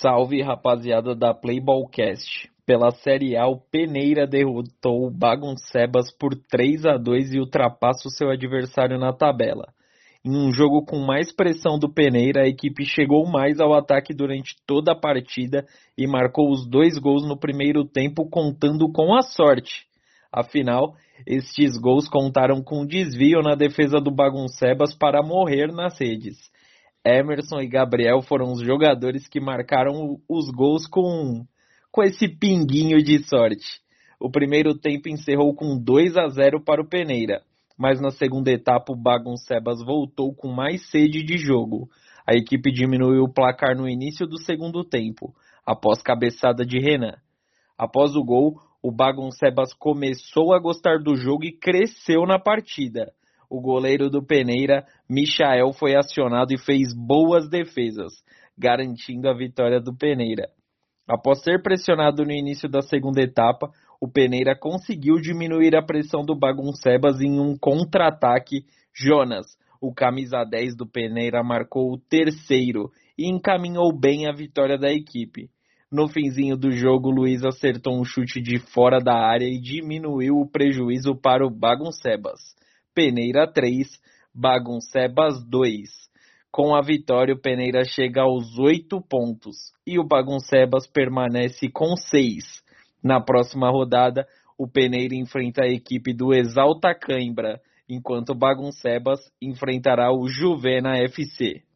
Salve, rapaziada da Playballcast. Pela Série A, o Peneira derrotou o Baguncébas por 3-2 e ultrapassa o seu adversário na tabela. Em um jogo com mais pressão do Peneira, a equipe chegou mais ao ataque durante toda a partida e marcou os 2 gols no primeiro tempo, contando com a sorte. Afinal, estes gols contaram com desvio na defesa do Baguncébas para morrer nas redes. Emerson e Gabriel foram os jogadores que marcaram os gols com esse pinguinho de sorte. O primeiro tempo encerrou com 2-0 para o Peneira, mas na segunda etapa o Baguncébas voltou com mais sede de jogo. A equipe diminuiu o placar no início do segundo tempo, após cabeçada de Renan. Após o gol, o Baguncébas começou a gostar do jogo e cresceu na partida. O goleiro do Peneira, Michael, foi acionado e fez boas defesas, garantindo a vitória do Peneira. Após ser pressionado no início da segunda etapa, o Peneira conseguiu diminuir a pressão do Baguncébas em um contra-ataque. Jonas, o camisa 10 do Peneira, marcou o 3º e encaminhou bem a vitória da equipe. No finzinho do jogo, Luiz acertou um chute de fora da área e diminuiu o prejuízo para o Baguncébas. Peneira 3, Baguncébas 2. Com a vitória, o Peneira chega aos 8 pontos e o Baguncébas permanece com 6. Na próxima rodada, o Peneira enfrenta a equipe do Exalta Cãibra, enquanto o Baguncébas enfrentará o Juvena FC.